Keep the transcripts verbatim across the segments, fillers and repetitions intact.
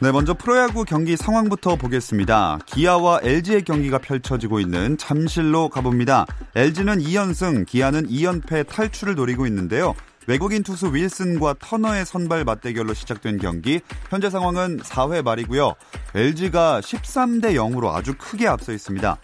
네, 먼저 프로야구 경기 상황부터 보겠습니다. 기아와 엘지의 경기가 펼쳐지고 있는 잠실로 가봅니다. 엘지는 이 연승, 기아는 이 연패 탈출을 노리고 있는데요. 외국인 투수 윌슨과 터너의 선발 맞대결로 시작된 경기, 현재 상황은 사 회 말이고요. 엘지가 십삼 대 영으로 아주 크게 앞서 있습니다.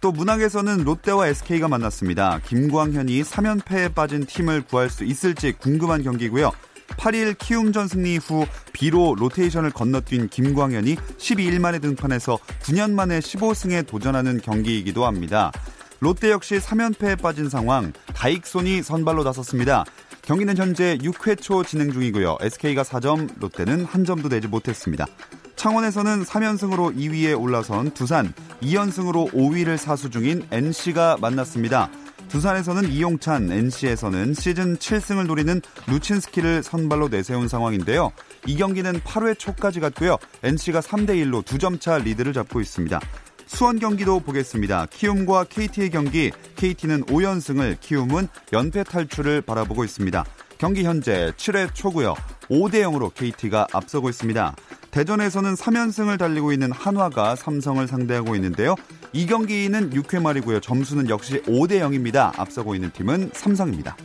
또 문학에서는 롯데와 에스케이가 만났습니다. 김광현이 삼 연패에 빠진 팀을 구할 수 있을지 궁금한 경기고요. 팔 일 키움전 승리 이후 비로 로테이션을 건너뛴 김광현이 십이 일 만에 등판해서 구 년 만에 십오 승에 도전하는 경기이기도 합니다. 롯데 역시 삼 연패에 빠진 상황, 다익손이 선발로 나섰습니다. 경기는 현재 육 회 초 진행 중이고요. 에스케이가 사 점, 롯데는 한 점도 내지 못했습니다. 창원에서는 삼 연승으로 이 위에 올라선 두산, 이 연승으로 오 위를 사수 중인 엔씨가 만났습니다. 두산에서는 이용찬, 엔씨에서는 시즌 칠 승을 노리는 루친스키를 선발로 내세운 상황인데요. 이 경기는 팔 회 초까지 갔고요. 엔씨가 삼 대 일로 두 점 차 리드를 잡고 있습니다. 수원 경기도 보겠습니다. 키움과 케이티의 경기, 케이티는 오 연승을, 키움은 연패 탈출을 바라보고 있습니다. 경기 현재 칠 회 초고요. 오 대 영으로 케이티가 앞서고 있습니다. 대전에서는 삼 연승을 달리고 있는 한화가 삼성을 상대하고 있는데요. 이 경기는 육 회 말이고요. 점수는 역시 오 대 영입니다. 앞서고 있는 팀은 삼성입니다.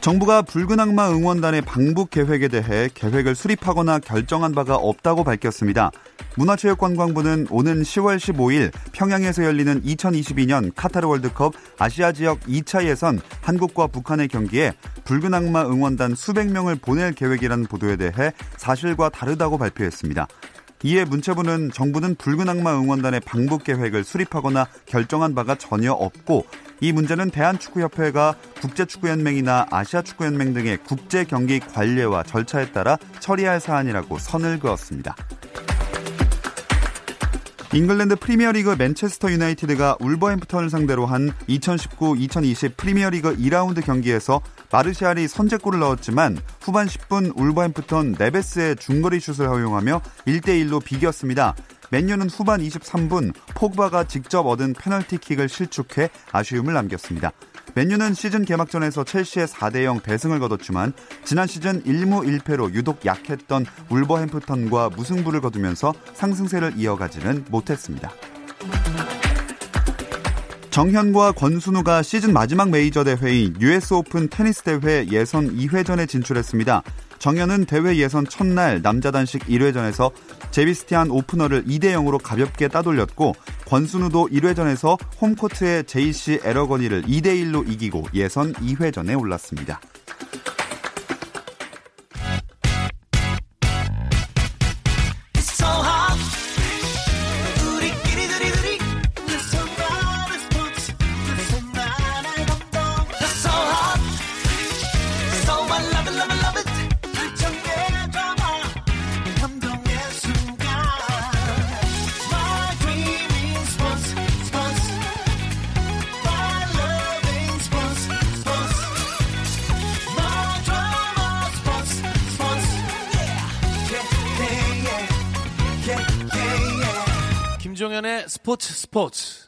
정부가 붉은 악마 응원단의 방북 계획에 대해 계획을 수립하거나 결정한 바가 없다고 밝혔습니다. 문화체육관광부는 오는 시월 십오일 평양에서 열리는 이천이십이 년 카타르 월드컵 아시아 지역 이 차 예선 한국과 북한의 경기에 붉은 악마 응원단 수백 명을 보낼 계획이라는 보도에 대해 사실과 다르다고 발표했습니다. 이에 문체부는 정부는 붉은 악마 응원단의 방북 계획을 수립하거나 결정한 바가 전혀 없고, 이 문제는 대한축구협회가 국제축구연맹이나 아시아축구연맹 등의 국제경기 관례와 절차에 따라 처리할 사안이라고 선을 그었습니다. 잉글랜드 프리미어리그 맨체스터 유나이티드가 울버햄프턴을 상대로 한 이천십구 이천이십 프리미어리그 이 라운드 경기에서 마르시알이 선제골을 넣었지만 후반 십 분 울버햄프턴 네베스의 중거리 슛을 허용하며 일 대 일로 비겼습니다. 맨유는 후반 이십삼 분 포그바가 직접 얻은 페널티킥을 실축해 아쉬움을 남겼습니다. 맨유는 시즌 개막전에서 첼시의 사 대 영 대승을 거뒀지만 지난 시즌 일 무 일 패로 유독 약했던 울버햄프턴과 무승부를 거두면서 상승세를 이어가지는 못했습니다. 정현과 권순우가 시즌 마지막 메이저 대회인 유에스 오픈 테니스 대회 예선 이 회전에 진출했습니다. 정현은 대회 예선 첫날 남자 단식 일 회전에서 제비스티안 오프너를 이 대 영으로 가볍게 따돌렸고, 권순우도 일 회전에서 홈코트의 제이씨 에러거니를 이 대 일로 이기고 예선 이 회전에 올랐습니다. 김종현의 스포츠 스포츠.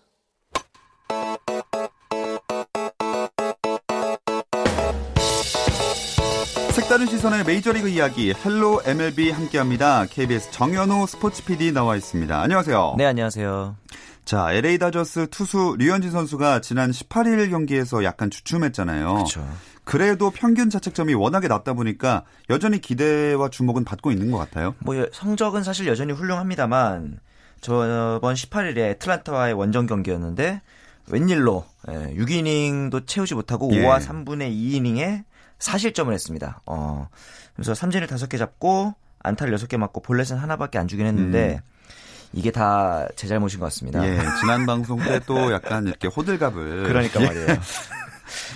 색다른 시선의 메이저리그 이야기, 헬로 엠엘비 함께합니다. 케이비에스 정현호 스포츠 피디 나와 있습니다. 안녕하세요. 네, 안녕하세요. 자, 엘에이 다저스 투수 류현진 선수가 지난 십팔 일 경기에서 약간 주춤했잖아요. 그렇죠. 그래도 평균 자책점이 워낙에 낮다 보니까 여전히 기대와 주목은 받고 있는 것 같아요. 뭐 성적은 사실 여전히 훌륭합니다만 저번 십팔 일에 애틀란타와의 원정 경기였는데 웬일로 육 이닝도 채우지 못하고 예. 오와 삼분의 이 이닝에 사 실점을 했습니다. 어, 그래서 삼진을 다섯 개 잡고 안타를 여섯 개 맞고 볼넷은 하나밖에 안 주긴 했는데 음. 이게 다 제 잘못인 것 같습니다. 예, 지난 방송 때 또 약간 이렇게 호들갑을 그러니까 말이에요.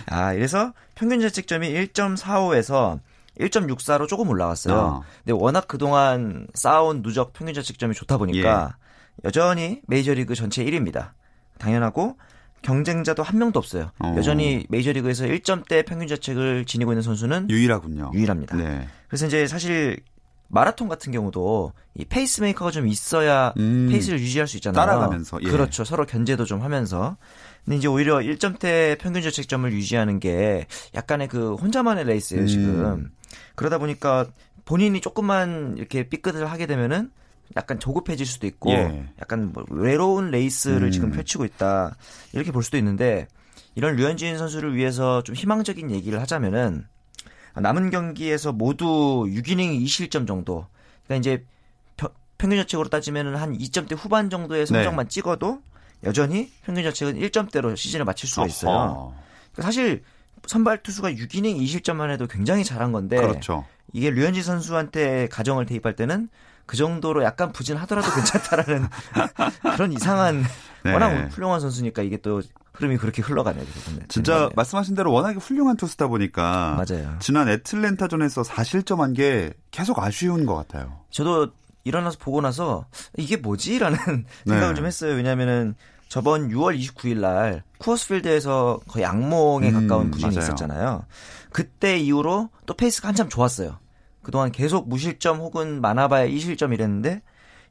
아, 이래서 평균 자책점이 일 점 사오에서 일 점 육사로 조금 올라갔어요. 어. 근데 워낙 그동안 쌓아온 누적 평균 자책점이 좋다 보니까 예. 여전히 메이저리그 전체 일 위입니다. 당연하고 경쟁자도 한 명도 없어요. 어. 여전히 메이저리그에서 일 점대 평균 자책을 지니고 있는 선수는 유일하군요. 유일합니다. 네. 그래서 이제 사실 마라톤 같은 경우도 이 페이스메이커가 좀 있어야 음. 페이스를 유지할 수 있잖아요. 따라가면서. 예. 그렇죠. 서로 견제도 좀 하면서. 근데 이제 오히려 일 점대 평균 자책점을 유지하는 게 약간의 그 혼자만의 레이스예요, 음. 지금. 그러다 보니까 본인이 조금만 이렇게 삐끗을 하게 되면은 약간 조급해질 수도 있고 예. 약간 뭐 외로운 레이스를 음. 지금 펼치고 있다. 이렇게 볼 수도 있는데 이런 류현진 선수를 위해서 좀 희망적인 얘기를 하자면은 남은 경기에서 모두 육 이닝 이 실점 정도. 그러니까 이제 평균 자책으로 따지면은 한 이 점대 후반 정도의 성적만 네. 찍어도 여전히 평균 자책은 일 점대로 시즌을 마칠 수가 있어요. 어허. 사실 선발 투수가 육 이닝 이 실점만 해도 굉장히 잘한 건데 그렇죠. 이게 류현진 선수한테 가정을 대입할 때는 그 정도로 약간 부진하더라도 괜찮다라는 그런 이상한 네. 워낙 훌륭한 선수니까 이게 또 흐름이 그렇게 흘러가네요. 진짜 거네요. 말씀하신 대로 워낙에 훌륭한 투수다 보니까 맞아요. 지난 애틀랜타전에서 사 실점한 게 계속 아쉬운 것 같아요. 저도 일어나서 보고 나서 이게 뭐지? 라는 네. 생각을 좀 했어요. 왜냐하면은 저번 유월 이십구일 날 쿠어스필드에서 거의 악몽에 가까운 음, 부진이 맞아요. 있었잖아요. 그때 이후로 또 페이스가 한참 좋았어요. 그동안 계속 무실점 혹은 많아봐야 이 실점 이랬는데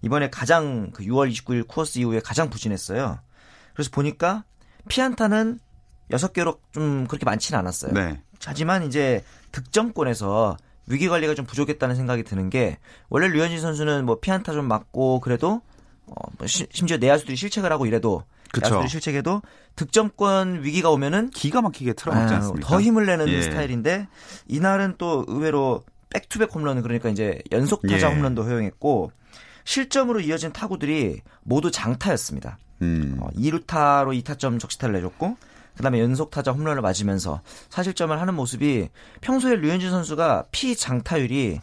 이번에 가장 그 유월 이십구일 쿠어스 이후에 가장 부진했어요. 그래서 보니까 피안타는 여섯 개로 좀 그렇게 많지는 않았어요. 네. 하지만 이제 득점권에서 위기관리가 좀 부족했다는 생각이 드는 게 원래 류현진 선수는 뭐 피안타 좀 맞고 그래도 어 뭐 시, 심지어 내야수들이 실책을 하고 이래도 그쵸. 야수들이 실책해도 득점권 위기가 오면은 기가 막히게 틀어먹지 아, 않습니까? 더 힘을 내는 예. 스타일인데 이날은 또 의외로 백투백 홈런은 그러니까 이제 연속 타자 예. 홈런도 허용했고 실점으로 이어진 타구들이 모두 장타였습니다. 음. 어, 이 루타로 이 타점 적시타를 내줬고 그다음에 연속 타자 홈런을 맞으면서 사 실점을 하는 모습이 평소에 류현진 선수가 피장타율이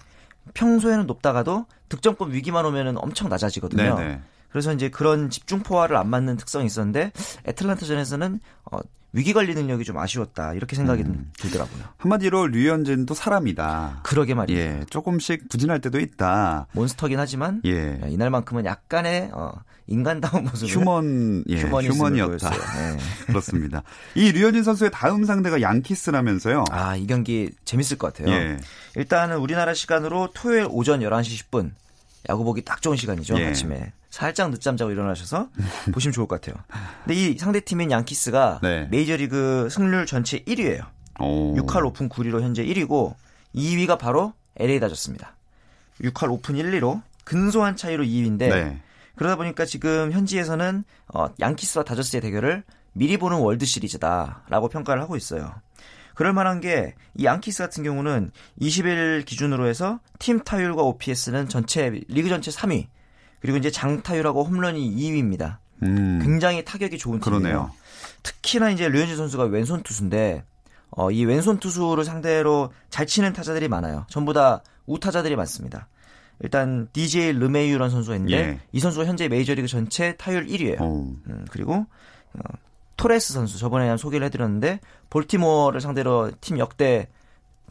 평소에는 높다가도 득점권 위기만 오면은 엄청 낮아지거든요. 네네. 그래서 이제 그런 집중 포화를 안 맞는 특성이 있었는데 애틀랜타전에서는 어, 위기 관리 능력이 좀 아쉬웠다 이렇게 생각이 음. 들더라고요. 한마디로 류현진도 사람이다. 그러게 말이에요. 예, 조금씩 부진할 때도 있다. 몬스터긴 하지만 예. 이날만큼은 약간의 어, 인간다운 모습. 휴먼 예, 휴먼이었다. 예. 그렇습니다. 이 류현진 선수의 다음 상대가 양키스라면서요. 아, 이 경기 재밌을 것 같아요. 예. 일단은 우리나라 시간으로 토요일 오전 열한 시 십 분. 야구 보기 딱 좋은 시간이죠. 예. 아침에 살짝 늦잠 자고 일어나셔서 보시면 좋을 것 같아요. 근데 이 상대팀인 양키스가 네. 메이저리그 승률 전체 일 위예요. 오. 육 할 오픈 구 리로 현재 일 위고 이 위가 바로 엘에이 다저스입니다. 육 할 오픈 일, 이로 근소한 차이로 이 위인데 네. 그러다 보니까 지금 현지에서는 어, 양키스와 다저스의 대결을 미리 보는 월드 시리즈다라고 평가를 하고 있어요. 그럴 만한 게 이 양키스 같은 경우는 이십일 기준으로 해서 팀 타율과 오피에스는 전체 리그 전체 삼 위. 그리고 이제 장타율하고 홈런이 이 위입니다. 음. 굉장히 타격이 좋은 팀이에요. 그러네요. 특히나 이제 류현진 선수가 왼손 투수인데 어, 이 왼손 투수를 상대로 잘 치는 타자들이 많아요. 전부 다 우타자들이 많습니다. 일단 디제이 르메유라는 선수가 있는데 예. 이 선수가 현재 메이저리그 전체 타율 일 위예요. 음, 그리고 어, 토레스 선수 저번에 한 소개를 해드렸는데 볼티모어를 상대로 팀 역대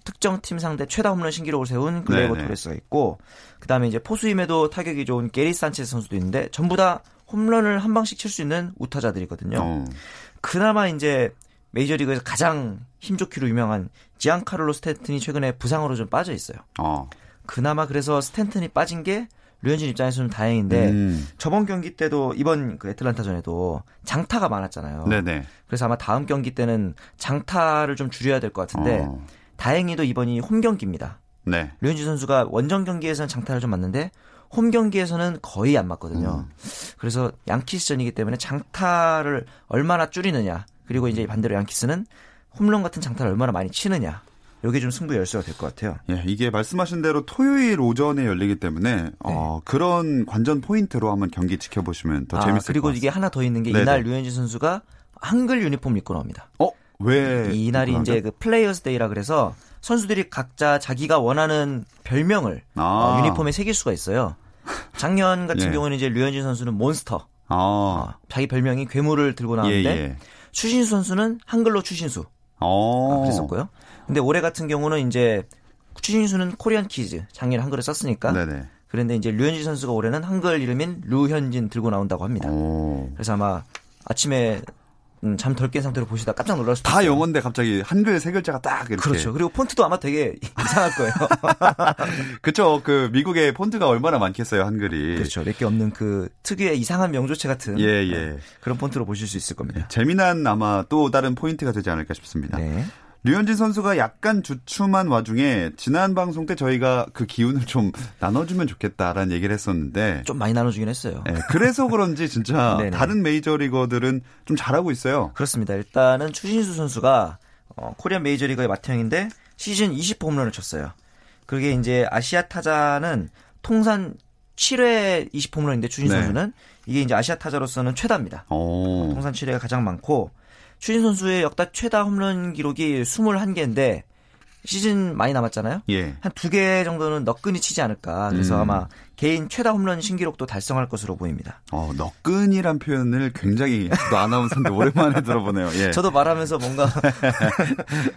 특정 팀 상대 최다 홈런 신기록을 세운 글레이버 토레스가 있고 그다음에 이제 포수임에도 타격이 좋은 게리 산체스 선수도 있는데 전부 다 홈런을 한 방씩 칠 수 있는 우타자들이거든요. 어. 그나마 이제 메이저리그에서 가장 힘 좋기로 유명한 지안카를로 스탠튼이 최근에 부상으로 좀 빠져 있어요. 어. 그나마 그래서 스탠튼이 빠진 게 류현진 입장에서는 다행인데 음. 저번 경기 때도 이번 그 애틀랜타전에도 장타가 많았잖아요. 네네. 그래서 아마 다음 경기 때는 장타를 좀 줄여야 될 것 같은데 어. 다행히도 이번이 홈 경기입니다. 네. 류현진 선수가 원정 경기에서는 장타를 좀 맞는데 홈 경기에서는 거의 안 맞거든요. 음. 그래서 양키스전이기 때문에 장타를 얼마나 줄이느냐 그리고 이제 반대로 양키스는 홈런 같은 장타를 얼마나 많이 치느냐. 여기 좀 승부 열쇠가 될 것 같아요. 예, 이게 말씀하신 대로 토요일 오전에 열리기 때문에 네. 어, 그런 관전 포인트로 한번 경기 지켜보시면 더 아, 재밌을 것 같아요. 그리고 이게 하나 더 있는 게 네네. 이날 류현진 선수가 한글 유니폼 입고 나옵니다. 어? 왜? 이날이 그런가? 이제 그 플레이어스 데이라 그래서 선수들이 각자 자기가 원하는 별명을 아. 어, 유니폼에 새길 수가 있어요. 작년 같은 예. 경우는 이제 류현진 선수는 몬스터. 아. 어, 자기 별명이 괴물을 들고 나왔는데 예, 예. 추신수 선수는 한글로 추신수. 어, 그랬었고요. 근데 올해 같은 경우는 이제 추신수는 코리안 키즈 작년에 한글을 썼으니까. 네네. 그런데 이제 류현진 선수가 올해는 한글 이름인 류현진 들고 나온다고 합니다. 오. 그래서 아마 아침에 음, 잠 덜 깬 상태로 보시다 깜짝 놀랄 수도 있어요. 다 영어인데 갑자기 한글 세 글자가 딱 이렇게. 그렇죠. 그리고 폰트도 아마 되게 이상할 거예요. 그렇죠. 그 미국의 폰트가 얼마나 많겠어요, 한글이. 그렇죠. 몇 개 없는 그 특유의 이상한 명조체 같은 예, 예. 그런 폰트로 보실 수 있을 겁니다. 재미난 아마 또 다른 포인트가 되지 않을까 싶습니다. 네. 류현진 선수가 약간 주춤한 와중에 지난 방송 때 저희가 그 기운을 좀 나눠주면 좋겠다라는 얘기를 했었는데 좀 많이 나눠주긴 했어요. 네, 그래서 그런지 진짜 다른 메이저리거들은 좀 잘하고 있어요. 그렇습니다. 일단은 추신수 선수가 어, 코리안 메이저리거의 맏형인데 시즌 이십 홈런을 쳤어요. 그게 이제 아시아 타자는 통산 칠 회 이십 홈런인데 추신수 네. 선수는 이게 이제 아시아 타자로서는 최다입니다. 오. 통산 칠 회가 가장 많고 추신 선수의 역대 최다 홈런 기록이 스물한 개인데 시즌 많이 남았잖아요. 예. 한 두 개 정도는 너끈히 치지 않을까. 그래서 음. 아마 개인 최다 홈런 신기록도 달성할 것으로 보입니다. 어, 너끈이란 표현을 굉장히 또 아나운서인데 오랜만에 들어보네요. 예. 저도 말하면서 뭔가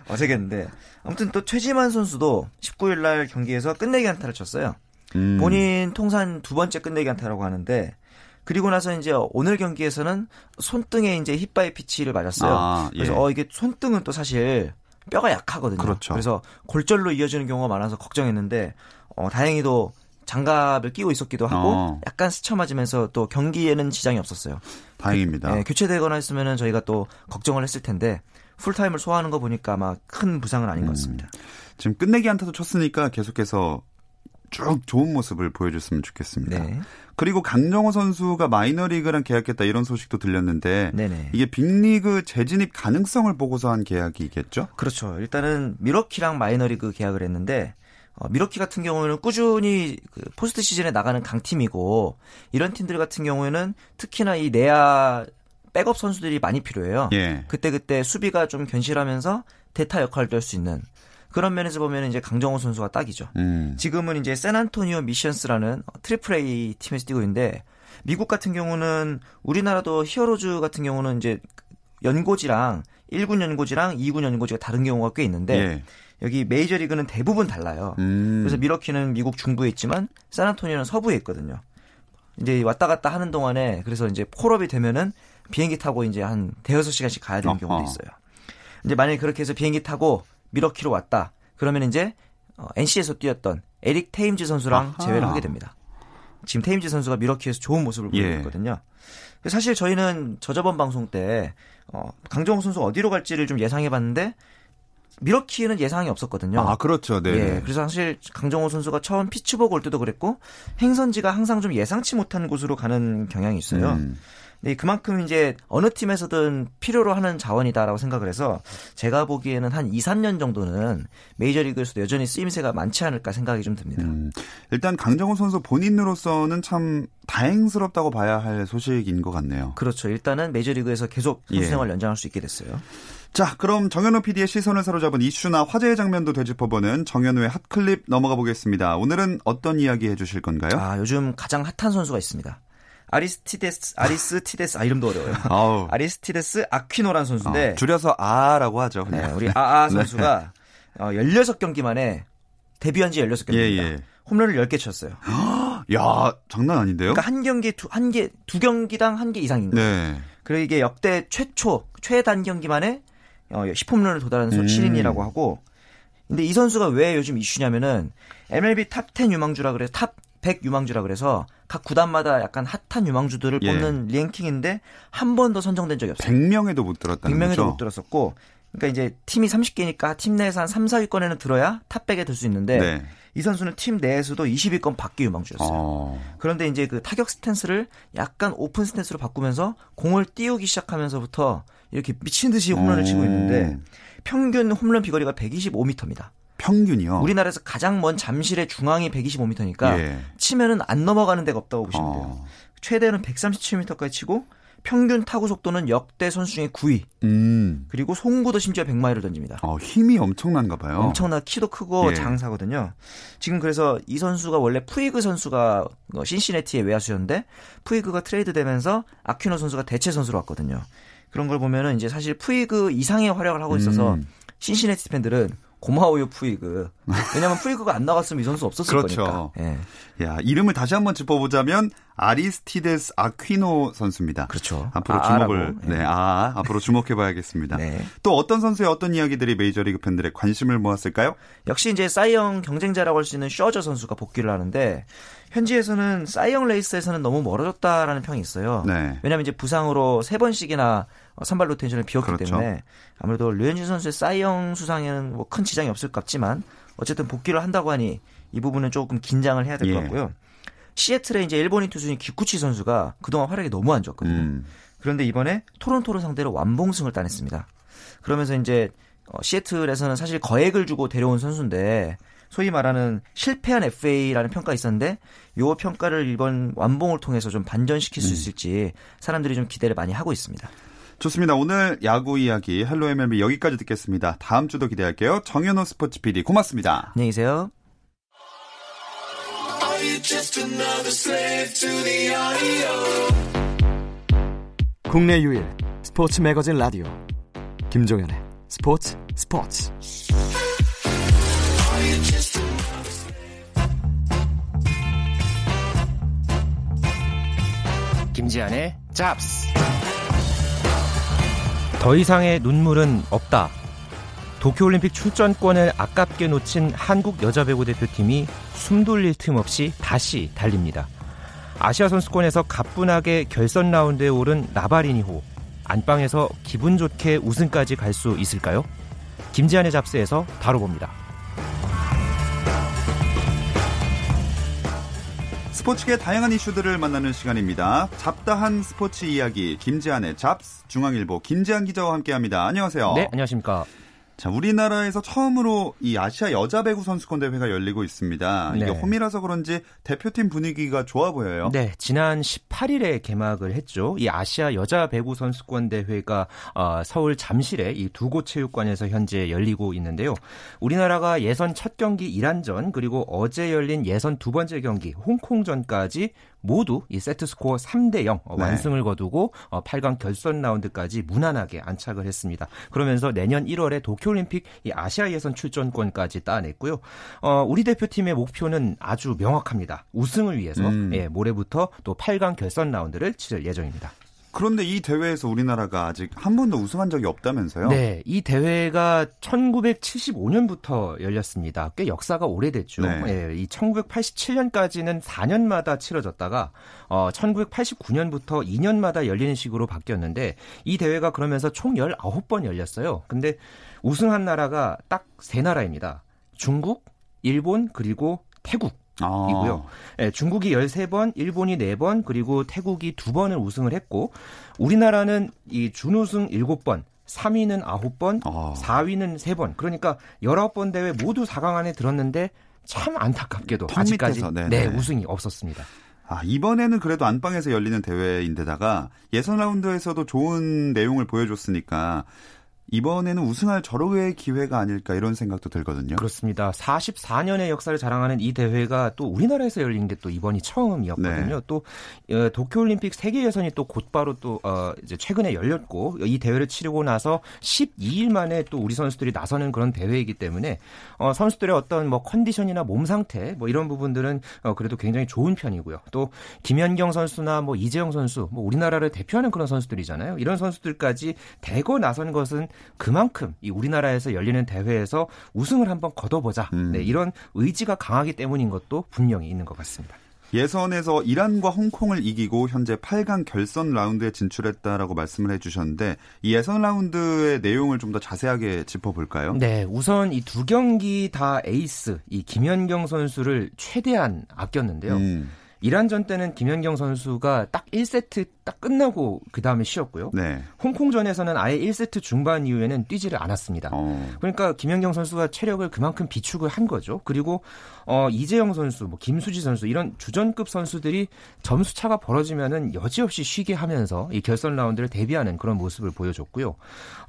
어색했는데 아무튼 또 최지만 선수도 십구 일 날 경기에서 끝내기 안타를 쳤어요. 음. 본인 통산 두 번째 끝내기 안타라고 하는데 그리고 나서 이제 오늘 경기에서는 손등에 이제 힙바이 피치를 맞았어요. 아, 예. 그래서 어 이게 손등은 또 사실 뼈가 약하거든요. 그렇죠. 그래서 골절로 이어지는 경우가 많아서 걱정했는데 어 다행히도 장갑을 끼고 있었기도 하고 어. 약간 스쳐 맞으면서 또 경기에는 지장이 없었어요. 다행입니다. 네, 교체되거나 했으면은 저희가 또 걱정을 했을 텐데 풀타임을 소화하는 거 보니까 아마 큰 부상은 아닌 음. 것 같습니다. 지금 끝내기 안타도 쳤으니까 계속해서 쭉 좋은 모습을 보여줬으면 좋겠습니다. 네. 그리고 강정호 선수가 마이너리그랑 계약했다 이런 소식도 들렸는데 네네. 이게 빅리그 재진입 가능성을 보고서 한 계약이겠죠? 그렇죠. 일단은 밀워키랑 마이너리그 계약을 했는데 어, 밀워키 같은 경우에는 꾸준히 그 포스트 시즌에 나가는 강팀이고 이런 팀들 같은 경우에는 특히나 이 내야 백업 선수들이 많이 필요해요. 예. 그때그때 수비가 좀 견실하면서 대타 역할도 할 수 있는 그런 면에서 보면 이제 강정호 선수가 딱이죠. 음. 지금은 이제 샌안토니오 미션스라는 트리플 A 팀에서 뛰고 있는데 미국 같은 경우는 우리나라도 히어로즈 같은 경우는 이제 연고지랑 일 군 연고지랑 이 군 연고지가 다른 경우가 꽤 있는데 예. 여기 메이저리그는 대부분 달라요. 음. 그래서 밀워키는 미국 중부에 있지만 샌안토니오는 서부에 있거든요. 이제 왔다 갔다 하는 동안에 그래서 이제 콜업이 되면은 비행기 타고 이제 한 대여섯 시간씩 가야 되는 경우도 있어요. 이제 만약에 그렇게 해서 비행기 타고 밀워키로 왔다. 그러면 이제 엔씨에서 뛰었던 에릭 테임즈 선수랑 아하. 제외를 하게 됩니다. 지금 테임즈 선수가 밀워키에서 좋은 모습을 보이고 예. 있거든요. 사실 저희는 저저번 방송 때 강정호 선수가 어디로 갈지를 좀 예상해봤는데 밀워키에는 예상이 없었거든요. 아 그렇죠. 네. 예, 그래서 사실 강정호 선수가 처음 피츠버그 올 때도 그랬고 행선지가 항상 좀 예상치 못한 곳으로 가는 경향이 있어요. 음. 네, 그만큼 이제 어느 팀에서든 필요로 하는 자원이다라고 생각을 해서 제가 보기에는 한 이, 삼 년 정도는 메이저리그에서도 여전히 쓰임새가 많지 않을까 생각이 좀 듭니다. 음, 일단 강정호 선수 본인으로서는 참 다행스럽다고 봐야 할 소식인 것 같네요. 그렇죠. 일단은 메이저리그에서 계속 선수 생활을 예. 연장할 수 있게 됐어요. 자, 그럼 정현우 피디의 시선을 사로잡은 이슈나 화제의 장면도 되짚어보는 정현우의 핫클립 넘어가 보겠습니다. 오늘은 어떤 이야기 해주실 건가요? 아, 요즘 가장 핫한 선수가 있습니다. 아리스티데스, 아리스티데스, 아, 이름도 어려워요. 아우. 아리스티데스 아퀴노란 선수인데. 어, 줄여서 아라고 하죠. 그냥. 네, 우리 아아 선수가 네. 어, 열여섯 경기 만에 데뷔한 지 열여섯 경기입니다. 예, 예. 홈런을 열 개 쳤어요. 야, 장난 아닌데요? 그러니까 한 경기, 두, 한 개, 두 경기당 한 개 이상입니다. 네. 그리고 이게 역대 최초, 최단 경기 만에 어, 십 홈런을 도달한 신인이라고 음. 하고. 근데 이 선수가 왜 요즘 이슈냐면은 엠엘비 탑 텐 유망주라 그래서 탑 백 유망주라 그래서 각 구단마다 약간 핫한 유망주들을 예. 뽑는 랭킹인데 한 번도 선정된 적이 없어요. 백 명에도 못 들었다는 백 명에도 거죠? 백 명에도 못 들었었고 그러니까 이제 팀이 서른 개니까 팀 내에서 한 삼, 사 위권에는 들어야 탑백에 들 수 있는데 네. 이 선수는 팀 내에서도 이십 위권 밖의 유망주였어요. 어. 그런데 이제 그 타격 스탠스를 약간 오픈 스탠스로 바꾸면서 공을 띄우기 시작하면서부터 이렇게 미친 듯이 홈런을 어. 치고 있는데 평균 홈런 비거리가 백이십오 미터입니다. 평균이요? 우리나라에서 가장 먼 잠실의 중앙이 백이십오 미터니까 예. 치면은 안 넘어가는 데가 없다고 보시면 돼요. 어. 최대는 백삼십칠 미터까지 치고 평균 타구 속도는 역대 선수 중에 구 위. 음. 그리고 송구도 심지어 백 마일을 던집니다. 어, 힘이 엄청난가 봐요. 엄청나 키도 크고 예. 장사거든요. 지금 그래서 이 선수가 원래 푸이그 선수가 신시내티의 외야수였는데 푸이그가 트레이드되면서 아퀴노 선수가 대체 선수로 왔거든요. 그런 걸 보면은 이제 사실 푸이그 이상의 활약을 하고 있어서 음. 신시내티 팬들은 고마워요 푸이그. 왜냐하면 푸이그가 안 나갔으면 이 선수 없었을 그렇죠. 거니까. 예. 야, 이름을 다시 한번 짚어보자면 아리스티데스 아퀴노 선수입니다. 그렇죠. 앞으로 아, 주목을 네, 네. 아, 앞으로 주목해봐야겠습니다. 네. 또 어떤 선수의 어떤 이야기들이 메이저리그 팬들의 관심을 모았을까요? 역시 이제 사이영 경쟁자라고 할 수 있는 셔저 선수가 복귀를 하는데 현지에서는 사이영 레이스에서는 너무 멀어졌다라는 평이 있어요. 네. 왜냐하면 이제 부상으로 세 번씩이나 선발 로테이션을 비웠기 그렇죠. 때문에 아무래도 류현진 선수의 사이영 수상에는 뭐 큰 지장이 없을 것 같지만 어쨌든 복귀를 한다고 하니 이 부분은 조금 긴장을 해야 될 것 예. 같고요. 시애틀의 이제 일본인 투수인 기쿠치 선수가 그동안 활약이 너무 안 좋았거든요. 음. 그런데 이번에 토론토를 상대로 완봉승을 따냈습니다. 그러면서 이제 시애틀에서는 사실 거액을 주고 데려온 선수인데 소위 말하는 실패한 에프에이라는 평가 있었는데 이 평가를 이번 완봉을 통해서 좀 반전시킬 수 음. 있을지 사람들이 좀 기대를 많이 하고 있습니다. 좋습니다. 오늘 야구 이야기 헬로 엠엘비 여기까지 듣겠습니다. 다음 주도 기대할게요. 정현호 스포츠 피디 고맙습니다. 안녕히 계세요. 국내 유일 스포츠 매거진 라디오 김종현의 스포츠 스포츠. 김지한의 잡스. 더 이상의 눈물은 없다. 도쿄올림픽 출전권을 아깝게 놓친 한국 여자배구 대표팀이 숨 돌릴 틈 없이 다시 달립니다. 아시아 선수권에서 가뿐하게 결선 라운드에 오른 라바리니호. 안방에서 기분 좋게 우승까지 갈 수 있을까요? 김지한의 잡스에서 다뤄봅니다. 스포츠계 다양한 이슈들을 만나는 시간입니다. 잡다한 스포츠 이야기 김지한의 잡스. 중앙일보 김지한 기자와 함께합니다. 안녕하세요. 네, 안녕하십니까. 자, 우리나라에서 처음으로 이 아시아 여자 배구 선수권 대회가 열리고 있습니다. 이게 네. 홈이라서 그런지 대표팀 분위기가 좋아 보여요. 네, 지난 십팔 일에 개막을 했죠. 이 아시아 여자 배구 선수권 대회가 어, 서울 잠실의 이 두 곳 체육관에서 현재 열리고 있는데요. 우리나라가 예선 첫 경기 이란전 그리고 어제 열린 예선 두 번째 경기 홍콩전까지 모두 이 세트 스코어 삼 대 영 완승을 네. 거두고 팔 강 결선 라운드까지 무난하게 안착을 했습니다. 그러면서 내년 일월에 도쿄올림픽 이 아시아 예선 출전권까지 따냈고요. 어, 우리 대표팀의 목표는 아주 명확합니다. 우승을 위해서 음. 예, 모레부터 또 팔 강 결선 라운드를 치를 예정입니다. 그런데 이 대회에서 우리나라가 아직 한 번도 우승한 적이 없다면서요? 네, 이 대회가 천구백칠십오 년부터 열렸습니다. 꽤 역사가 오래됐죠. 네. 예, 이 천구백팔십칠 년까지는 사 년마다 치러졌다가 어, 천구백팔십구 년부터 이 년마다 열리는 식으로 바뀌었는데 이 대회가 그러면서 총 열아홉 번 열렸어요. 근데 우승한 나라가 딱 세 나라입니다. 중국, 일본, 그리고 태국. 아. 이고요. 네, 중국이 열세 번, 일본이 네 번, 그리고 태국이 두 번을 우승을 했고 우리나라는 이 준우승 일곱 번, 삼 위는 아홉 번, 아. 사 위는 세 번. 그러니까 열아홉 번 대회 모두 사 강 안에 들었는데 참 안타깝게도 아직까지 네, 우승이 없었습니다. 아, 이번에는 그래도 안방에서 열리는 대회인데다가 예선 라운드에서도 좋은 내용을 보여줬으니까 이번에는 우승할 절호의 기회가 아닐까 이런 생각도 들거든요. 그렇습니다. 사십사 년의 역사를 자랑하는 이 대회가 또 우리나라에서 열린 게 또 이번이 처음이었거든요. 네. 또 도쿄올림픽 세계 예선이 또 곧바로 또 어, 이제 최근에 열렸고 이 대회를 치르고 나서 십이 일 만에 또 우리 선수들이 나서는 그런 대회이기 때문에 어, 선수들의 어떤 뭐 컨디션이나 몸 상태 뭐 이런 부분들은 어, 그래도 굉장히 좋은 편이고요. 또 김연경 선수나 뭐 이재영 선수 뭐 우리나라를 대표하는 그런 선수들이잖아요. 이런 선수들까지 대거 나선 것은 그만큼 이 우리나라에서 열리는 대회에서 우승을 한번 거둬보자. 음. 네, 이런 의지가 강하기 때문인 것도 분명히 있는 것 같습니다. 예선에서 이란과 홍콩을 이기고 현재 팔 강 결선 라운드에 진출했다라고 말씀을 해주셨는데 이 예선 라운드의 내용을 좀 더 자세하게 짚어볼까요? 네, 우선 이 두 경기 다 에이스 이 김연경 선수를 최대한 아꼈는데요. 음. 이란전 때는 김연경 선수가 딱 일 세트 딱 끝나고 그다음에 쉬었고요. 네. 홍콩전에서는 아예 일 세트 중반 이후에는 뛰지를 않았습니다. 어. 그러니까 김연경 선수가 체력을 그만큼 비축을 한 거죠. 그리고 어, 이재영 선수, 뭐 김수지 선수 이런 주전급 선수들이 점수차가 벌어지면은 여지없이 쉬게 하면서 이 결선 라운드를 대비하는 그런 모습을 보여줬고요.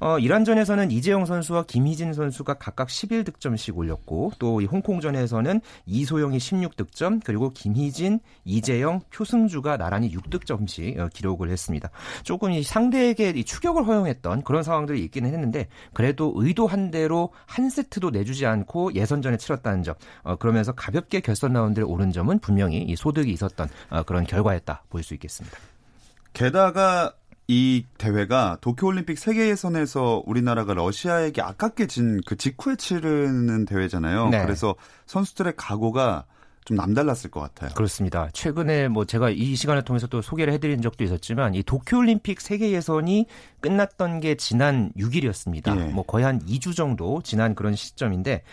어, 이란전에서는 이재영 선수와 김희진 선수가 각각 십일 득점씩 올렸고 또 이 홍콩전에서는 이소영이 십육 득점 그리고 김희진, 이재영, 표승주가 나란히 육 득점씩 기록했습니다. 기록을 했습니다. 조금 이 상대에게 이 추격을 허용했던 그런 상황들이 있기는 했는데 그래도 의도한 대로 한 세트도 내주지 않고 예선전에 치렀다는 점, 어, 그러면서 가볍게 결선 라운드에 오른 점은 분명히 이 소득이 있었던 어, 그런 결과였다 볼 수 있겠습니다. 게다가 이 대회가 도쿄올림픽 세계예선에서 우리나라가 러시아에게 아깝게 진 그 직후에 치르는 대회잖아요. 네. 그래서 선수들의 각오가 좀 남달랐을 것 같아요. 그렇습니다. 최근에 뭐 제가 이 시간을 통해서 또 소개를 해드린 적도 있었지만 이 도쿄올림픽 세계 예선이 끝났던 게 지난 육 일이었습니다. 네. 뭐 거의 한 이 주 정도 지난 그런 시점인데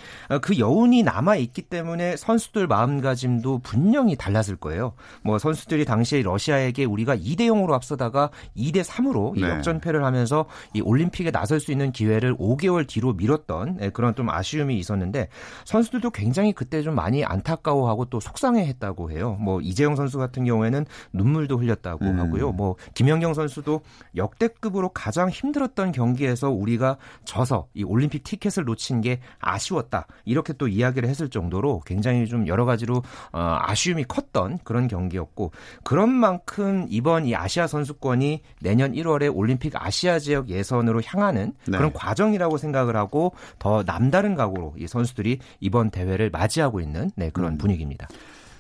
그 여운이 남아있기 때문에 선수들 마음가짐도 분명히 달랐을 거예요. 뭐 선수들이 당시에 러시아에게 우리가 이 대 영으로 앞서다가 이 대 삼으로 이 역전패를 하면서 이 올림픽에 나설 수 있는 기회를 오 개월 뒤로 미뤘던 그런 좀 아쉬움이 있었는데 선수들도 굉장히 그때 좀 많이 안타까워하고 또 속상해했다고 해요. 뭐 이재용 선수 같은 경우에는 눈물도 흘렸다고 음. 하고요. 뭐 김연경 선수도 역대급으로 가장 힘들었던 경기에서 우리가 져서 이 올림픽 티켓을 놓친 게 아쉬웠다 이렇게 또 이야기를 했을 정도로 굉장히 좀 여러 가지로 어, 아쉬움이 컸던 그런 경기였고 그런 만큼 이번 이 아시아 선수권이 내년 일월에 올림픽 아시아 지역 예선으로 향하는 네. 그런 과정이라고 생각을 하고 더 남다른 각오로 이 선수들이 이번 대회를 맞이하고 있는 네, 그런 음. 분위기입니다.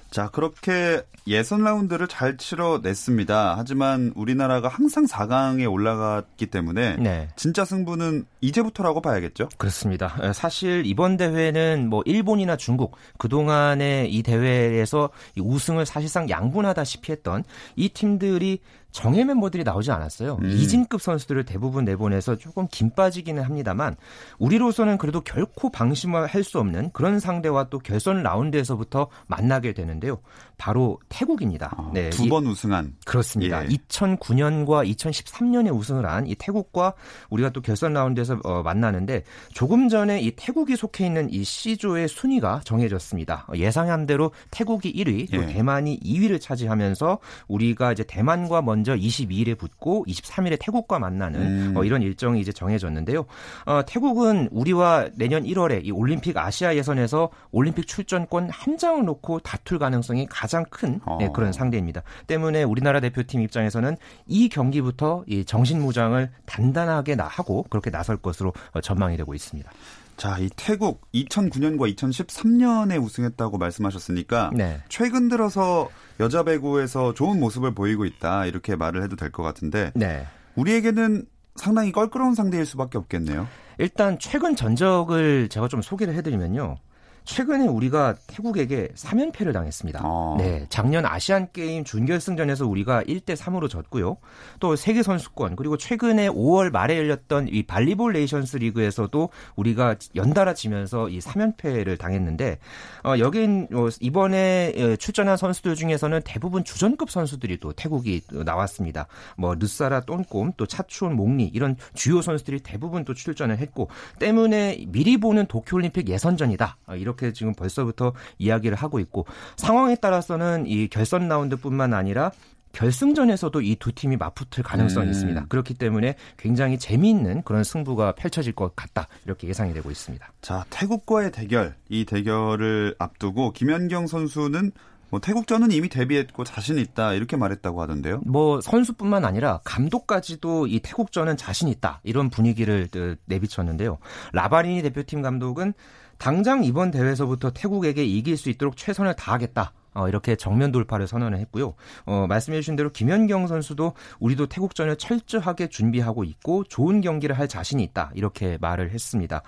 자, 그렇게 예선 라운드를 잘 치러냈습니다. 하지만 우리나라가 항상 사 강에 올라갔기 때문에 네. 진짜 승부는 이제부터라고 봐야겠죠? 그렇습니다. 사실 이번 대회는 뭐 일본이나 중국 그동안의 이 대회에서 우승을 사실상 양분하다시피 했던 이 팀들이 정예 멤버들이 나오지 않았어요. 음. 이진급 선수들을 대부분 내보내서 조금 긴 빠지기는 합니다만 우리로서는 그래도 결코 방심할 수 없는 그런 상대와 또 결선 라운드에서부터 만나게 되는데요. 바로 태국입니다. 아, 네, 두 번 우승한. 그렇습니다. 예. 이천구 년과 이천십삼 년에 우승을 한 이 태국과 우리가 또 결선 라운드에서 어, 만나는데 조금 전에 이 태국이 속해 있는 이 C조의 순위가 정해졌습니다. 예상한 대로 태국이 일 위, 또 예. 대만이 이 위를 차지하면서 우리가 이제 대만과 먼저 먼저 이십이 일에 붙고 이십삼 일에 태국과 만나는 음. 어, 이런 일정이 이제 정해졌는데요. 어, 태국은 우리와 내년 일월에 이 올림픽 아시아 예선에서 올림픽 출전권 한 장을 놓고 다툴 가능성이 가장 큰 어. 네, 그런 상대입니다. 때문에 우리나라 대표팀 입장에서는 이 경기부터 이 정신무장을 단단하게 하고 그렇게 나설 것으로 어, 전망이 되고 있습니다. 자, 이 태국 이천구 년과 이천십삼 년에 우승했다고 말씀하셨으니까 네. 최근 들어서 여자 배구에서 좋은 모습을 보이고 있다 이렇게 말을 해도 될 것 같은데 네. 우리에게는 상당히 껄끄러운 상대일 수밖에 없겠네요. 일단 최근 전적을 제가 좀 소개를 해드리면요. 최근에 우리가 태국에게 삼 연패를 당했습니다. 아. 네, 작년 아시안게임 준결승전에서 우리가 일 대 삼으로 졌고요. 또 세계선수권 그리고 최근에 오월 말에 열렸던 이 발리볼 네이션스 리그에서도 우리가 연달아 지면서 이 삼 연패를 당했는데 어, 여긴 어, 이번에 출전한 선수들 중에서는 대부분 주전급 선수들이 또 태국이 나왔습니다. 뭐 르사라 똔꼼 또 차추온 몽리 이런 주요 선수들이 대부분 또 출전을 했고 때문에 미리 보는 도쿄올림픽 예선전이다. 이런 이렇게 지금 벌써부터 이야기를 하고 있고 상황에 따라서는 이 결선 라운드뿐만 아니라 결승전에서도 이 두 팀이 맞붙을 가능성이 음. 있습니다. 그렇기 때문에 굉장히 재미있는 그런 승부가 펼쳐질 것 같다. 이렇게 예상이 되고 있습니다. 자, 태국과의 대결, 이 대결을 앞두고 김연경 선수는 뭐 태국전은 이미 데뷔했고 자신 있다 이렇게 말했다고 하던데요. 뭐 선수뿐만 아니라 감독까지도 이 태국전은 자신 있다 이런 분위기를 내비쳤는데요. 라바리니 대표팀 감독은 당장 이번 대회에서부터 태국에게 이길 수 있도록 최선을 다하겠다. 어, 이렇게 정면 돌파를 선언을 했고요. 어, 말씀해 주신 대로 김연경 선수도 우리도 태국전을 철저하게 준비하고 있고 좋은 경기를 할 자신이 있다. 이렇게 말을 했습니다.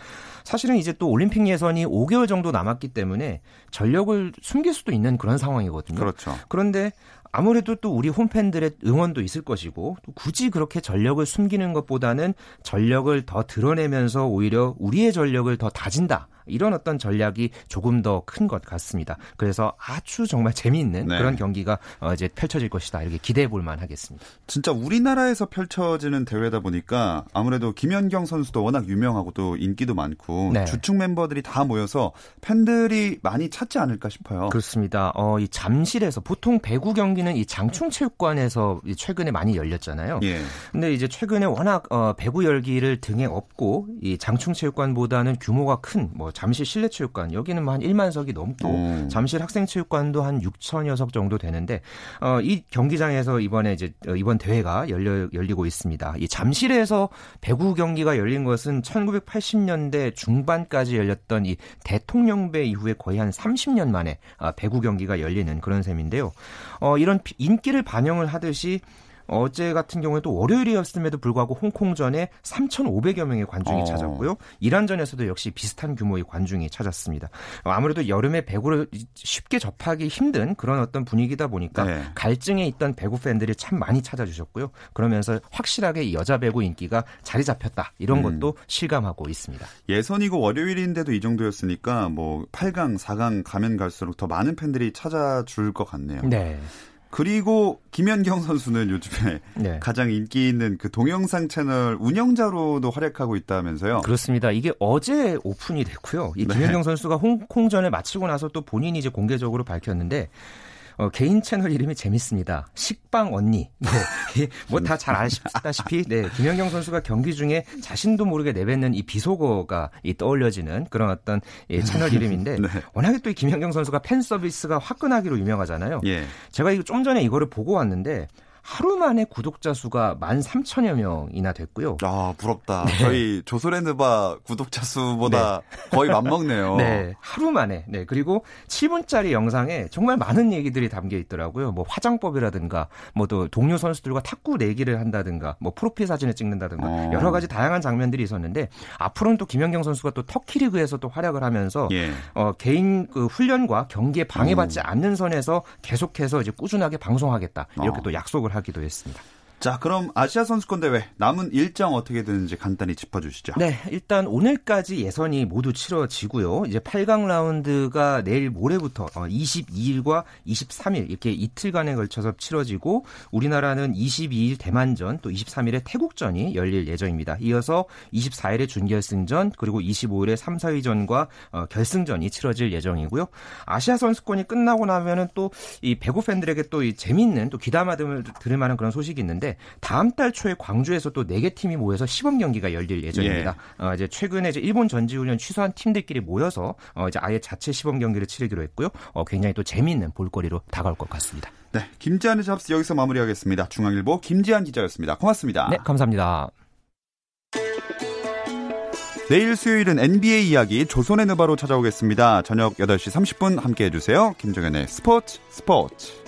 사실은 이제 또 올림픽 예선이 오 개월 정도 남았기 때문에 전력을 숨길 수도 있는 그런 상황이거든요. 그렇죠. 그런데 아무래도 또 우리 홈팬들의 응원도 있을 것이고 또 굳이 그렇게 전력을 숨기는 것보다는 전력을 더 드러내면서 오히려 우리의 전력을 더 다진다. 이런 어떤 전략이 조금 더 큰 것 같습니다. 그래서 아주 정말 재미있는 네. 그런 경기가 이제 펼쳐질 것이다. 이렇게 기대해 볼 만하겠습니다. 진짜 우리나라에서 펼쳐지는 대회다 보니까 아무래도 김연경 선수도 워낙 유명하고 또 인기도 많고 네. 주축 멤버들이 다 모여서 팬들이 많이 찾지 않을까 싶어요. 그렇습니다. 어, 이 잠실에서 보통 배구 경기 경기는 이 장충체육관에서 최근에 많이 열렸잖아요. 예. 근데 이제 최근에 워낙 어, 배구 열기를 등에 업고 이 장충체육관보다는 규모가 큰 뭐 잠실 실내체육관 여기는 뭐 한 일만 석이 넘고 오. 잠실 학생체육관도 한 육천여 석 정도 되는데 어, 이 경기장에서 이번에 이제 이번 대회가 열려 열리고 있습니다. 이 잠실에서 배구 경기가 열린 것은 천구백팔십 년대 중반까지 열렸던 이 대통령배 이후에 거의 한 삼십 년 만에 배구 경기가 열리는 그런 셈인데요. 어, 이런 인기를 반영을 하듯이 어제 같은 경우에도 월요일이었음에도 불구하고 홍콩전에 삼천오백여 명의 관중이 어. 찾았고요. 이란전에서도 역시 비슷한 규모의 관중이 찾았습니다. 아무래도 여름에 배구를 쉽게 접하기 힘든 그런 어떤 분위기다 보니까 네. 갈증에 있던 배구 팬들이 참 많이 찾아주셨고요. 그러면서 확실하게 여자 배구 인기가 자리 잡혔다. 이런 음. 것도 실감하고 있습니다. 예선이고 월요일인데도 이 정도였으니까 뭐 팔 강, 사 강 가면 갈수록 더 많은 팬들이 찾아줄 것 같네요. 네. 그리고 김연경 선수는 요즘에 네. 가장 인기 있는 그 동영상 채널 운영자로도 활약하고 있다면서요? 그렇습니다. 이게 어제 오픈이 됐고요. 이 김연경 네. 선수가 홍콩전을 마치고 나서 또 본인이 이제 공개적으로 밝혔는데 어, 개인 채널 이름이 재밌습니다. 식빵 언니. 네. 뭐 다 잘 아시다시피, 네. 김연경 선수가 경기 중에 자신도 모르게 내뱉는 이 비속어가 이 떠올려지는 그런 어떤 예, 채널 이름인데, 네. 워낙에 또 이 김연경 선수가 팬 서비스가 화끈하기로 유명하잖아요. 예. 제가 이거 좀 전에 이거를 보고 왔는데, 하루 만에 구독자 수가 만 삼천여 명이나 됐고요. 아, 부럽다. 네. 저희 조선랜드바 구독자 수보다 네. 거의 맞먹네요. 네, 하루 만에. 네, 그리고 칠 분짜리 영상에 정말 많은 얘기들이 담겨 있더라고요. 뭐 화장법이라든가, 뭐 또 동료 선수들과 탁구 내기를 한다든가, 뭐 프로필 사진을 찍는다든가 어. 여러 가지 다양한 장면들이 있었는데 앞으로는 또 김연경 선수가 또 터키 리그에서 또 활약을 하면서 예. 어, 개인 그 훈련과 경기에 방해받지 오. 않는 선에서 계속해서 이제 꾸준하게 방송하겠다 이렇게 어. 또 약속을 하기도 했습니다. 자, 그럼 아시아 선수권 대회 남은 일정 어떻게 되는지 간단히 짚어주시죠. 네, 일단 오늘까지 예선이 모두 치러지고요. 이제 팔 강 라운드가 내일 모레부터 이십이일과 이십삼일 이렇게 이틀간에 걸쳐서 치러지고 우리나라는 이십이일 대만전 또 이십삼일에 태국전이 열릴 예정입니다. 이어서 이십사일에 준결승전 그리고 이십오일에 삼, 사위전과 어, 결승전이 치러질 예정이고요. 아시아 선수권이 끝나고 나면은 또 이 배구 팬들에게 또 이 재밌는 또 귀담아 들을 만한 그런 소식이 있는데. 다음 달 초에 광주에서 또 네 개 팀이 모여서 시범 경기가 열릴 예정입니다. 예. 어, 이제 최근에 이제 일본 전지훈련 취소한 팀들끼리 모여서 어, 이제 아예 자체 시범 경기를 치르기로 했고요. 어, 굉장히 또 재미있는 볼거리로 다가올 것 같습니다. 네, 김지한의 잡스 여기서 마무리하겠습니다. 중앙일보 김지한 기자였습니다. 고맙습니다. 네, 감사합니다. 내일 수요일은 엔비에이 이야기 조선의 누바로 찾아오겠습니다. 저녁 여덟 시 삼십 분 함께해 주세요. 김종현의 스포츠 스포츠.